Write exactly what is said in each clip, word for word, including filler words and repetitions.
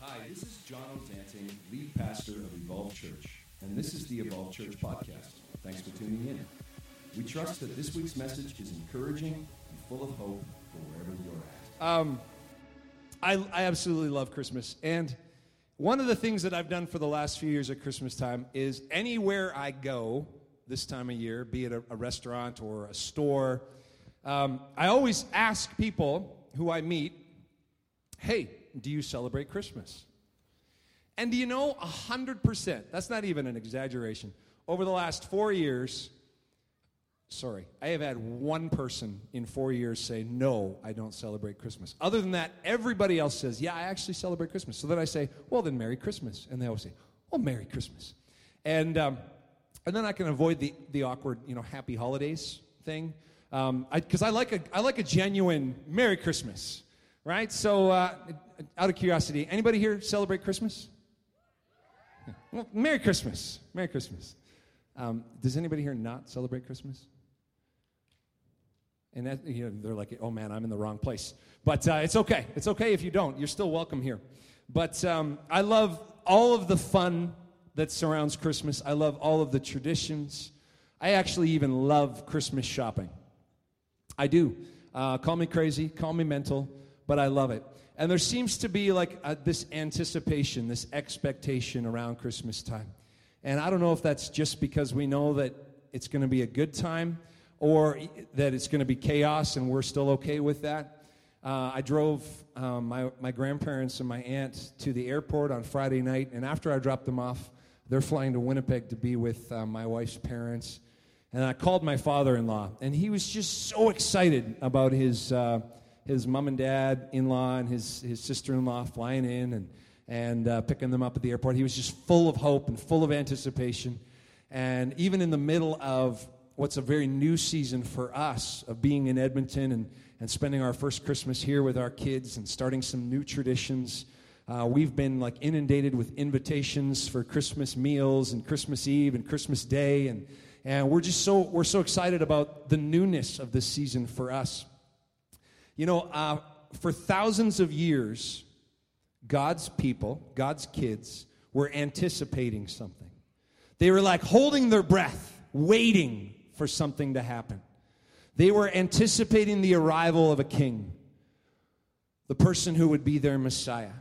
Hi, this is John Ovenden, lead pastor of Evolve Church, and this is the Evolve Church podcast. Thanks for tuning in. We trust that this week's message is encouraging and full of hope for wherever you're at. Um, I, I absolutely love Christmas, and one of the things that I've done for the last few years at Christmas time is anywhere I go this time of year, be it a, a restaurant or a store, um, I always ask people who I meet, hey, do you celebrate Christmas? And do you know, one hundred percent, that's not even an exaggeration, over the last four years, sorry, I have had one person in four years say, no, I don't celebrate Christmas. Other than that, everybody else says, yeah, I actually celebrate Christmas. So then I say, well, then Merry Christmas. And they always say, oh, Merry Christmas. And um, and then I can avoid the, the awkward, you know, happy holidays thing. Um, I, 'cause I like a, I like a genuine Merry Christmas, right? So uh, out of curiosity, anybody here celebrate Christmas? Well, Merry Christmas. Merry Christmas. Um, does anybody here not celebrate Christmas? And that, you know, they're like, oh, man, I'm in the wrong place. But uh, it's okay. It's okay if you don't. You're still welcome here. But um, I love all of the fun that surrounds Christmas. I love all of the traditions. I actually even love Christmas shopping. I do. Uh, call me crazy. Call me mental. But I love it. And there seems to be like uh, this anticipation, this expectation around Christmas time. And I don't know if that's just because we know that it's going to be a good time or that it's going to be chaos and we're still okay with that. Uh, I drove um, my, my grandparents and my aunt to the airport on Friday night, and after I dropped them off, they're flying to Winnipeg to be with uh, my wife's parents. And I called my father-in-law, and he was just so excited about his... Uh, his mom and dad in law and his, his sister-in-law flying in and, and uh, picking them up at the airport. He was just full of hope and full of anticipation. And even in the middle of what's a very new season for us of being in Edmonton and, and spending our first Christmas here with our kids and starting some new traditions, uh, we've been like inundated with invitations for Christmas meals and Christmas Eve and Christmas Day. And, and we're just so we're so excited about the newness of this season for us. You know, uh, for thousands of years, God's people, God's kids, were anticipating something. They were like holding their breath, waiting for something to happen. They were anticipating the arrival of a king, the person who would be their Messiah.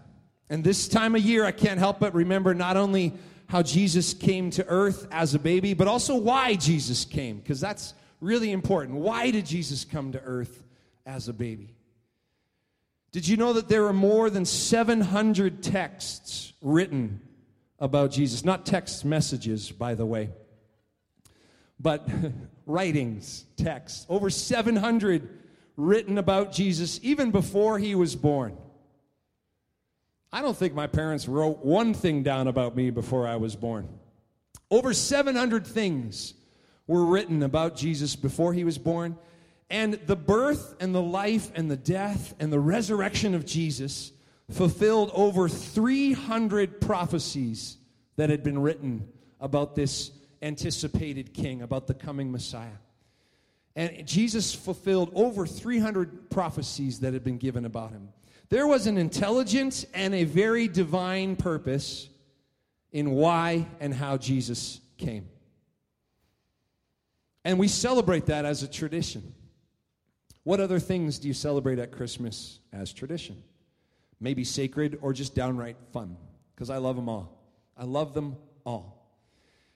And this time of year, I can't help but remember not only how Jesus came to earth as a baby, but also why Jesus came, because that's really important. Why did Jesus come to earth as a baby? Did you know that there are more than seven hundred texts written about Jesus? Not text messages, by the way, but writings, texts. Over seven hundred written about Jesus even before he was born. I don't think my parents wrote one thing down about me before I was born. Over seven hundred things were written about Jesus before he was born. And the birth and the life and the death and the resurrection of Jesus fulfilled over three hundred prophecies that had been written about this anticipated king, about the coming Messiah. And Jesus fulfilled over three hundred prophecies that had been given about him. There was an intelligence and a very divine purpose in why and how Jesus came. And we celebrate that as a tradition. What other things do you celebrate at Christmas as tradition? Maybe sacred or just downright fun, because I love them all. I love them all.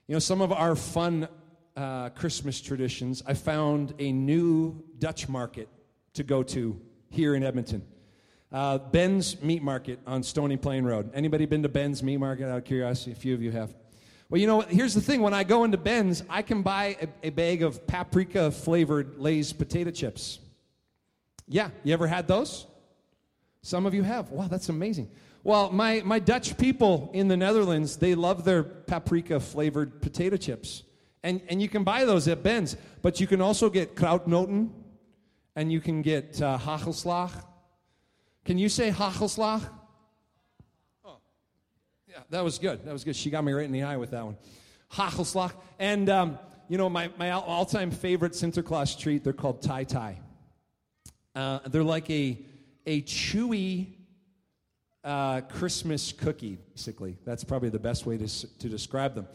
You know, some of our fun uh, Christmas traditions, I found a new Dutch market to go to here in Edmonton. Uh, Ben's Meat Market on Stony Plain Road. Anybody been to Ben's Meat Market? Out of curiosity, a few of you have. Well, you know, here's the thing. When I go into Ben's, I can buy a, a bag of paprika-flavored Lay's potato chips. Yeah, you ever had those? Some of you have. Wow, that's amazing. Well, my, my Dutch people in the Netherlands, they love their paprika-flavored potato chips. And and you can buy those at Ben's. But you can also get krautnoten, and you can get uh, hagelslag. Can you say hagelslag? Oh, yeah, that was good. That was good. She got me right in the eye with that one. Hagelslag. And, um, you know, my, my all-time favorite Sinterklaas treat, they're called tai-tai. Uh, they're like a a chewy uh, Christmas cookie, basically. That's probably the best way to to describe them.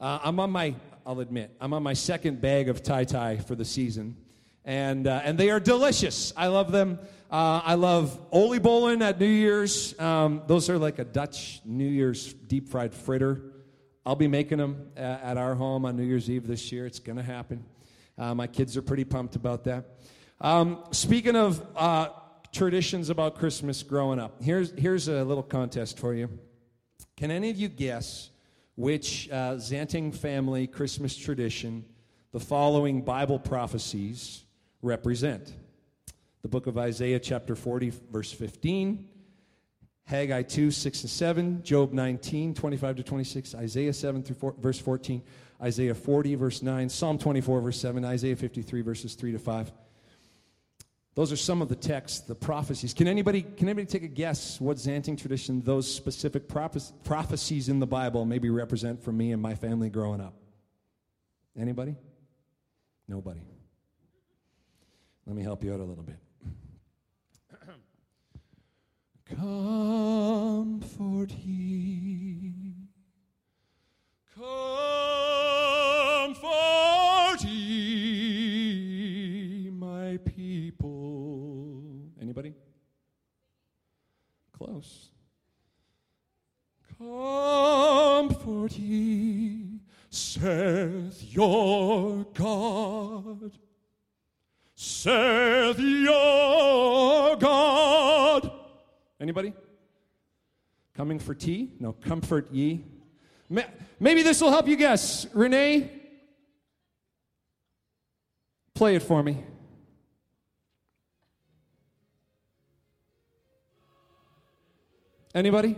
Uh, I'm on my, I'll admit, I'm on my second bag of tie-tie for the season, and uh, and they are delicious. I love them. Uh, I love oliebollen at New Year's. Um, those are like a Dutch New Year's deep-fried fritter. I'll be making them uh, at our home on New Year's Eve this year. It's going to happen. Uh, my kids are pretty pumped about that. Um, speaking of uh, traditions about Christmas growing up, here's here's a little contest for you. Can any of you guess which uh, Zanting family Christmas tradition the following Bible prophecies represent? The book of Isaiah, chapter forty, verse fifteen, Haggai two, six and seven, Job nineteen, twenty-five to twenty-six, Isaiah seven, through four, verse fourteen, Isaiah forty, verse nine, Psalm twenty-four, verse seven, Isaiah fifty-three, verses three to five. Those are some of the texts, the prophecies. Can anybody can anybody take a guess what Zanting tradition those specific prophe- prophecies in the Bible maybe represent for me and my family growing up? Anybody? Nobody. Let me help you out a little bit. Comfort ye. Comfort ye, my people. Anybody? Close. Comfort ye, saith your God. Saith your God. Anybody? Coming for tea? No, comfort ye. Maybe this will help you guess. Renee, play it for me. Anybody?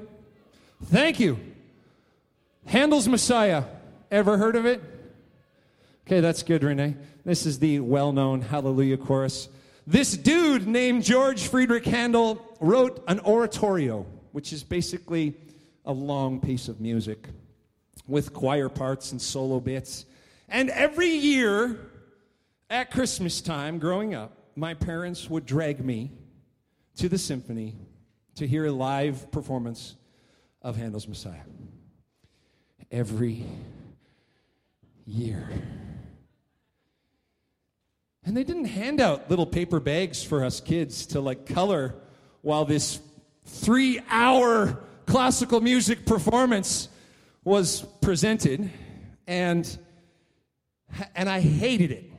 Thank you. Handel's Messiah. Ever heard of it? Okay, that's good, Renee. This is the well-known Hallelujah chorus. This dude named George Friedrich Handel wrote an oratorio, which is basically a long piece of music with choir parts and solo bits. And every year at Christmas time growing up, my parents would drag me to the symphony to hear a live performance of Handel's Messiah. Every year. And they didn't hand out little paper bags for us kids to, like, color while this three-hour classical music performance was presented, and and I hated it.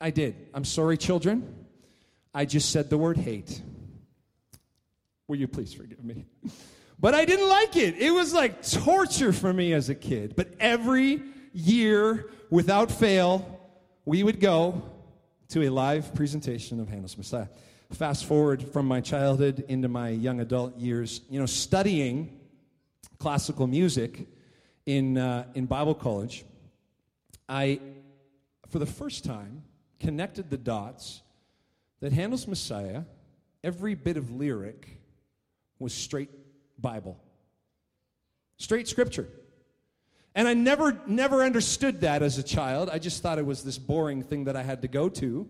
I did. I'm sorry, children. I just said the word hate. Will you please forgive me? But I didn't like it. It was like torture for me as a kid. But every year, without fail, we would go to a live presentation of Handel's Messiah. Fast forward from my childhood into my young adult years, you know, studying classical music in uh, in Bible college, I, for the first time, connected the dots that Handel's Messiah, every bit of lyric, was straight Bible, straight Scripture. And I never never understood that as a child. I just thought it was this boring thing that I had to go to.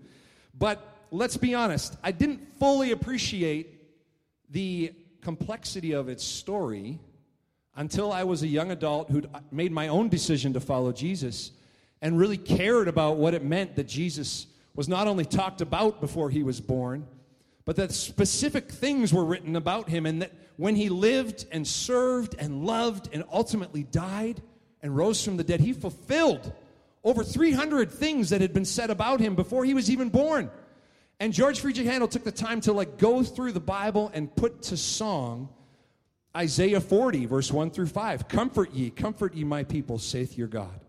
But let's be honest, I didn't fully appreciate the complexity of its story until I was a young adult who'd made my own decision to follow Jesus and really cared about what it meant that Jesus was not only talked about before he was born, but that specific things were written about him, and that when he lived and served and loved and ultimately died and rose from the dead, he fulfilled over three hundred things that had been said about him before he was even born. And George Friedrich Handel took the time to, like, go through the Bible and put to song Isaiah forty, verse one through five. Comfort ye, comfort ye, my people, saith your God.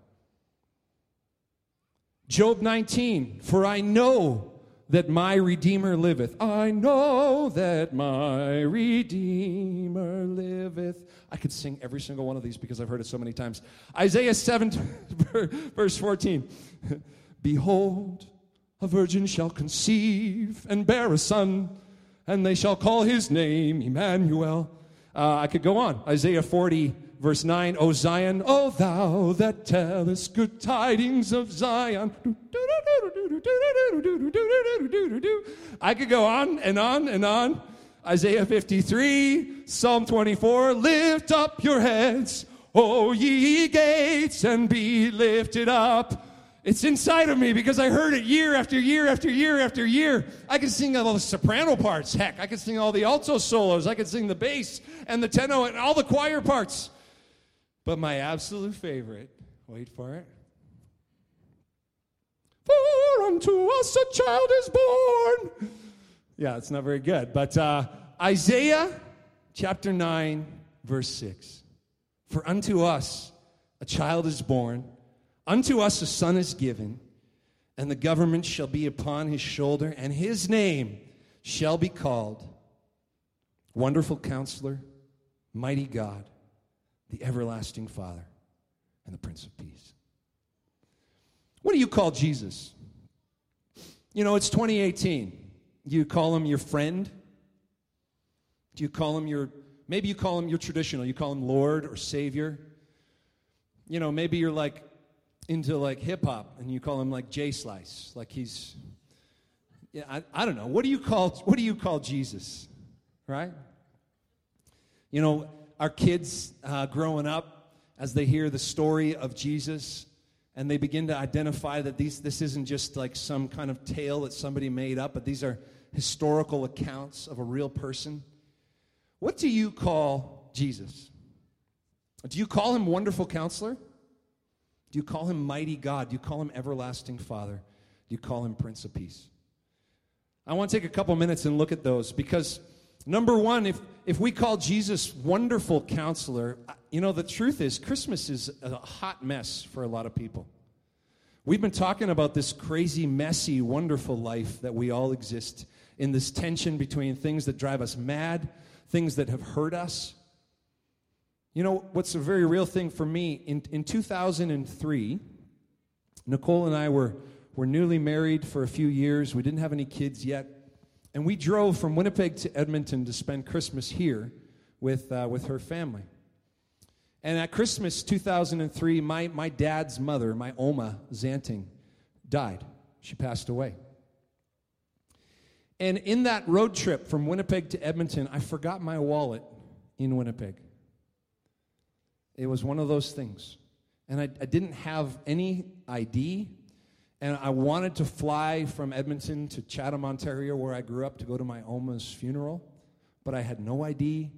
Job nineteen, for I know that my Redeemer liveth. I know that my Redeemer liveth. I could sing every single one of these because I've heard it so many times. Isaiah seven, verse fourteen. Behold, a virgin shall conceive and bear a son, and they shall call his name Emmanuel. Uh, I could go on. Isaiah forty, verse nine. O Zion, O thou that tellest good tidings of Zion. I could go on and on and on. Isaiah fifty-three, Psalm twenty-four, lift up your heads, O ye gates, and be lifted up. It's inside of me because I heard it year after year after year after year. I could sing all the soprano parts. Heck, I could sing all the alto solos. I could sing the bass and the tenor and all the choir parts. But my absolute favorite, wait for it. For unto us a child is born. Yeah, it's not very good. But uh, Isaiah chapter nine, verse six. For unto us a child is born. Unto us a son is given, and the government shall be upon his shoulder, and his name shall be called Wonderful Counselor, Mighty God, the Everlasting Father, and the Prince of Peace. What do you call Jesus? You know, it's twenty eighteen. Do you call him your friend? Do you call him your, maybe you call him your traditional, you call him Lord or Savior. You know, maybe you're like, into like hip-hop, and you call him like Jay Slice, like he's, yeah, I, I don't know, what do you call, what do you call Jesus, right? You know, our kids uh, growing up, as they hear the story of Jesus, and they begin to identify that these, this isn't just like some kind of tale that somebody made up, but these are historical accounts of a real person. What do you call Jesus? Do you call him Wonderful Counselor? Do you call him Mighty God? Do you call him Everlasting Father? Do you call him Prince of Peace? I want to take a couple minutes and look at those because, number one, if, if we call Jesus Wonderful Counselor, you know, the truth is Christmas is a hot mess for a lot of people. We've been talking about this crazy, messy, wonderful life that we all exist in, this tension between things that drive us mad, things that have hurt us. You know, what's a very real thing for me, in, in two thousand three, Nicole and I were, were newly married for a few years. We didn't have any kids yet. And we drove from Winnipeg to Edmonton to spend Christmas here with uh, with her family. And at Christmas two thousand three, my, my dad's mother, my Oma Zanting, died. She passed away. And in that road trip from Winnipeg to Edmonton, I forgot my wallet in Winnipeg. It was one of those things. And I, I didn't have any I D, and I wanted to fly from Edmonton to Chatham, Ontario, where I grew up, to go to my Oma's funeral, but I had no I D.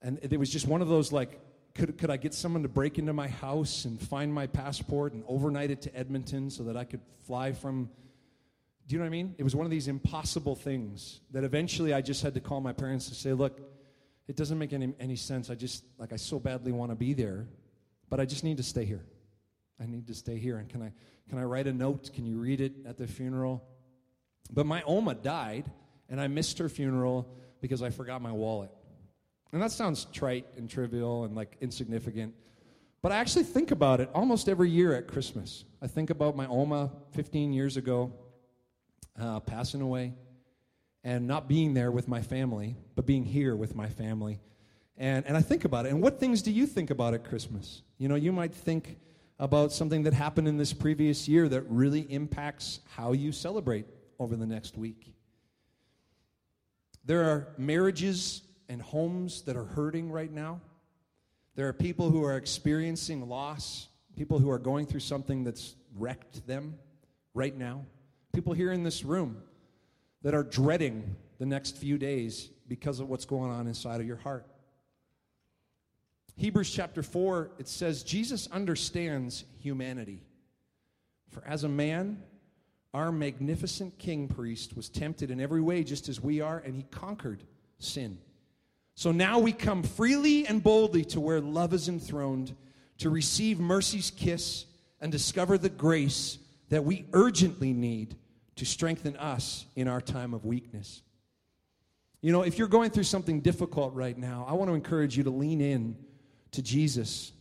And it was just one of those, like, could, could I get someone to break into my house and find my passport and overnight it to Edmonton so that I could fly from, do you know what I mean? It was one of these impossible things that eventually I just had to call my parents and say, look, it doesn't make any, any sense. I just, like, I so badly want to be there, but I just need to stay here. I need to stay here. And can I can I write a note? Can you read it at the funeral? But my Oma died, and I missed her funeral because I forgot my wallet. And that sounds trite and trivial and, like, insignificant, but I actually think about it almost every year at Christmas. I think about my Oma fifteen years ago uh, passing away, and not being there with my family, but being here with my family. And and I think about it. And what things do you think about at Christmas? You know, you might think about something that happened in this previous year that really impacts how you celebrate over the next week. There are marriages and homes that are hurting right now. There are people who are experiencing loss, people who are going through something that's wrecked them right now. People here in this room that are dreading the next few days because of what's going on inside of your heart. Hebrews chapter four, it says, Jesus understands humanity. For as a man, our magnificent king priest was tempted in every way just as we are, and he conquered sin. So now we come freely and boldly to where love is enthroned, to receive mercy's kiss and discover the grace that we urgently need to strengthen us in our time of weakness. You know, if you're going through something difficult right now, I want to encourage you to lean in to Jesus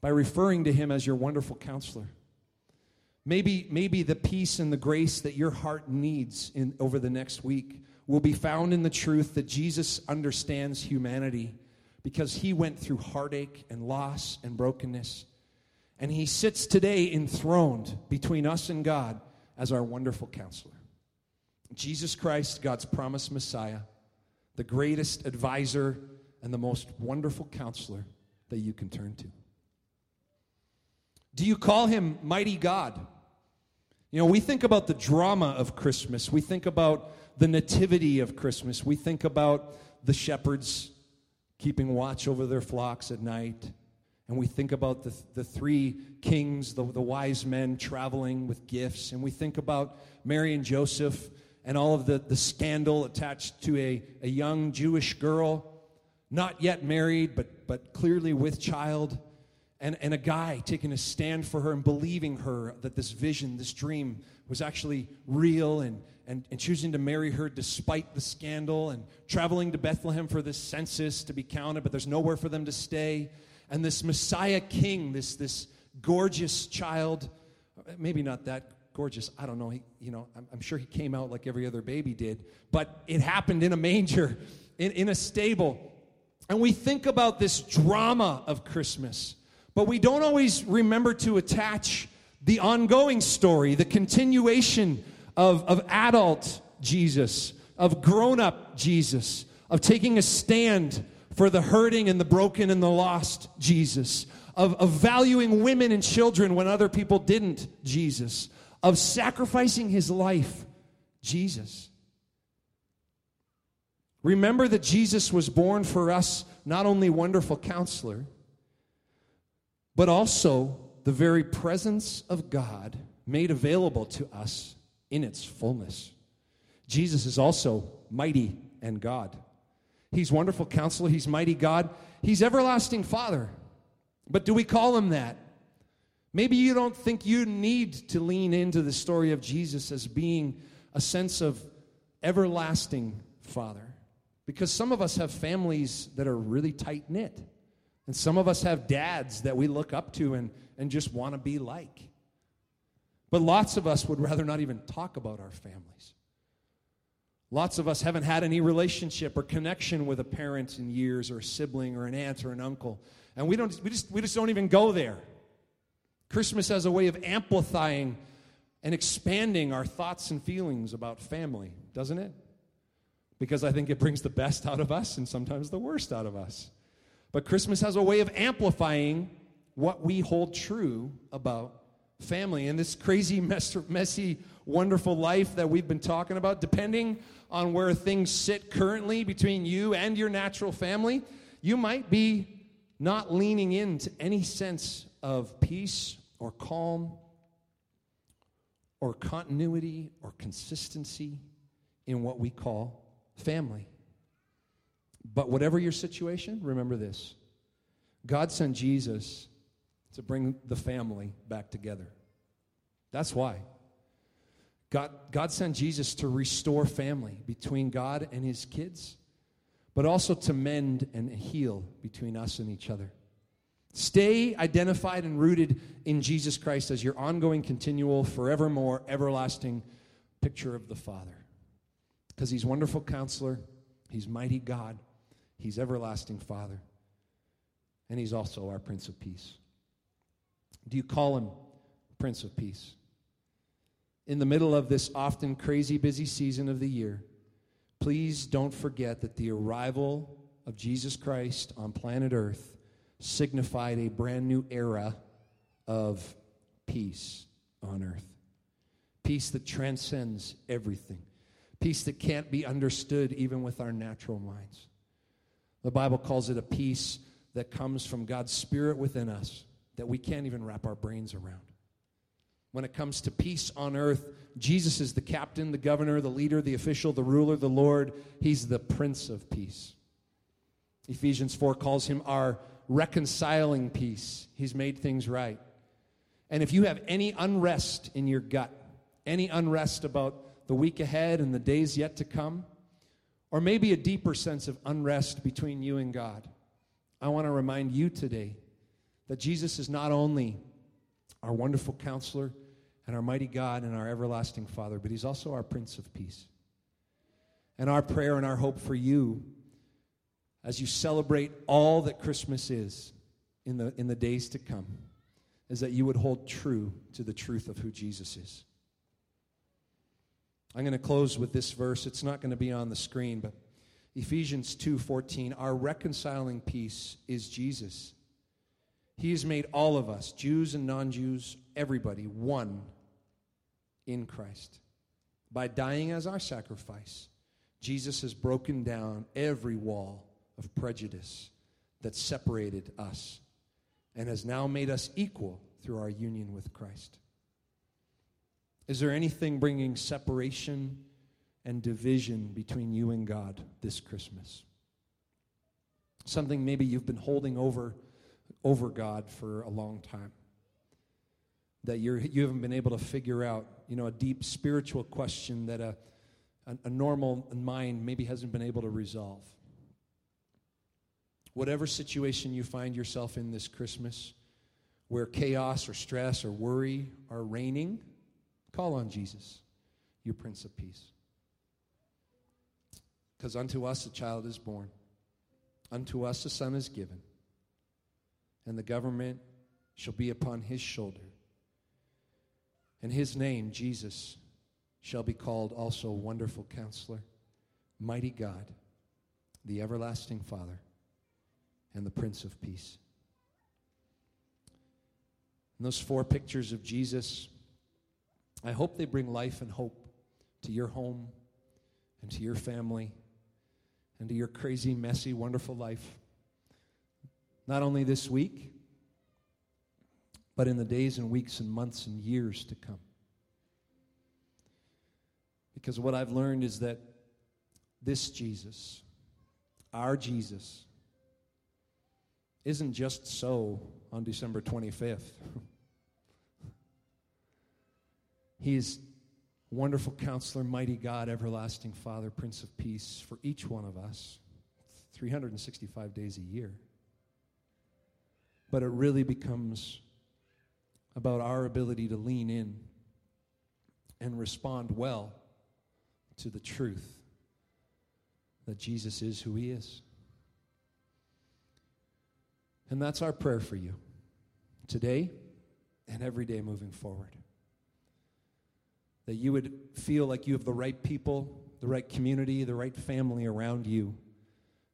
by referring to him as your Wonderful Counselor. Maybe, maybe the peace and the grace that your heart needs in, over the next week will be found in the truth that Jesus understands humanity because he went through heartache and loss and brokenness. And he sits today enthroned between us and God as our Wonderful Counselor. Jesus Christ, God's promised Messiah, the greatest advisor and the most wonderful counselor that you can turn to. Do you call him Mighty God? You know, we think about the drama of Christmas. We think about the nativity of Christmas. We think about the shepherds keeping watch over their flocks at night. And we think about the, the three kings, the, the wise men traveling with gifts. And we think about Mary and Joseph and all of the, the scandal attached to a, a young Jewish girl, not yet married, but, but clearly with child. And, and a guy taking a stand for her and believing her that this vision, this dream was actually real, and, and, and choosing to marry her despite the scandal, and traveling to Bethlehem for this census to be counted, but there's nowhere for them to stay. And this Messiah king, this, this gorgeous child, maybe not that gorgeous, I don't know, he, you know, I'm, I'm sure he came out like every other baby did, but it happened in a manger, in, in a stable. And we think about this drama of Christmas, but we don't always remember to attach the ongoing story, the continuation of, of adult Jesus, of grown-up Jesus, of taking a stand for the hurting and the broken and the lost Jesus, of, of valuing women and children when other people didn't Jesus, of sacrificing his life Jesus. Remember that Jesus was born for us, not only wonderful counselor, but also the very presence of God made available to us in its fullness. Jesus is also mighty and God. He's wonderful counselor. He's mighty God. He's everlasting Father. But do we call him that? Maybe you don't think you need to lean into the story of Jesus as being a sense of everlasting Father, because some of us have families that are really tight-knit. And some of us have dads that we look up to and, and just want to be like. But lots of us would rather not even talk about our families. Lots of us haven't had any relationship or connection with a parent in years, or a sibling or an aunt or an uncle. And we don't we just we just don't even go there. Christmas has a way of amplifying and expanding our thoughts and feelings about family, doesn't it? Because I think it brings the best out of us and sometimes the worst out of us. But Christmas has a way of amplifying what we hold true about family. And this crazy, messy, wonderful life that we've been talking about, depending on where things sit currently between you and your natural family, you might be not leaning into any sense of peace or calm or continuity or consistency in what we call family. But whatever your situation, remember this. God sent Jesus to bring the family back together. That's why. God, God sent Jesus to restore family between God and his kids, but also to mend and heal between us and each other. Stay identified and rooted in Jesus Christ as your ongoing, continual, forevermore, everlasting picture of the Father. Because he's wonderful counselor, he's mighty God, he's everlasting Father, and he's also our Prince of Peace. Do you call him Prince of Peace? In the middle of this often crazy busy season of the year, please don't forget that the arrival of Jesus Christ on planet Earth signified a brand new era of peace on earth. Peace that transcends everything. Peace that can't be understood even with our natural minds. The Bible calls it a peace that comes from God's Spirit within us that we can't even wrap our brains around. When it comes to peace on earth, Jesus is the captain, the governor, the leader, the official, the ruler, the Lord. He's the Prince of Peace. Ephesians four calls him our reconciling peace. He's made things right. And if you have any unrest in your gut, any unrest about the week ahead and the days yet to come, or maybe a deeper sense of unrest between you and God, I want to remind you today that Jesus is not only our wonderful counselor and our mighty God and our everlasting Father, but he's also our Prince of Peace. And our prayer and our hope for you as you celebrate all that Christmas is in the, in the days to come is that you would hold true to the truth of who Jesus is. I'm going to close with this verse. It's not going to be on the screen, but Ephesians two fourteen, our reconciling peace is Jesus. He has made all of us, Jews and non-Jews, everybody, one in Christ. By dying as our sacrifice, Jesus has broken down every wall of prejudice that separated us and has now made us equal through our union with Christ. Is there anything bringing separation and division between you and God this Christmas? Something maybe you've been holding over over God for a long time, that you're, you haven't been able to figure out, you know, a deep spiritual question that a, a, a normal mind maybe hasn't been able to resolve. Whatever situation you find yourself in this Christmas, where chaos or stress or worry are reigning, call on Jesus, your Prince of Peace. Because unto us a child is born, unto us a son is given, and the government shall be upon his shoulder. And his name, Jesus, shall be called also Wonderful Counselor, Mighty God, the Everlasting Father, and the Prince of Peace. And those four pictures of Jesus, I hope they bring life and hope to your home and to your family and to your crazy, messy, wonderful life. Not only this week, but in the days and weeks and months and years to come. Because what I've learned is that this Jesus, our Jesus, isn't just so on December twenty-fifth. He is Wonderful Counselor, Mighty God, Everlasting Father, Prince of Peace for each one of us, three hundred sixty-five days a year. But it really becomes about our ability to lean in and respond well to the truth that Jesus is who he is. And that's our prayer for you today and every day moving forward. That you would feel like you have the right people, the right community, the right family around you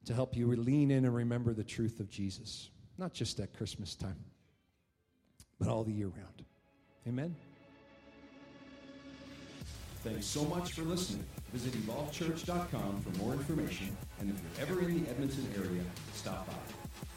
to help you lean in and remember the truth of Jesus. Not just at Christmas time, but all the year round. Amen. Thanks so much for listening. Visit evolve church dot com for more information. And if you're ever in the Edmonton area, stop by.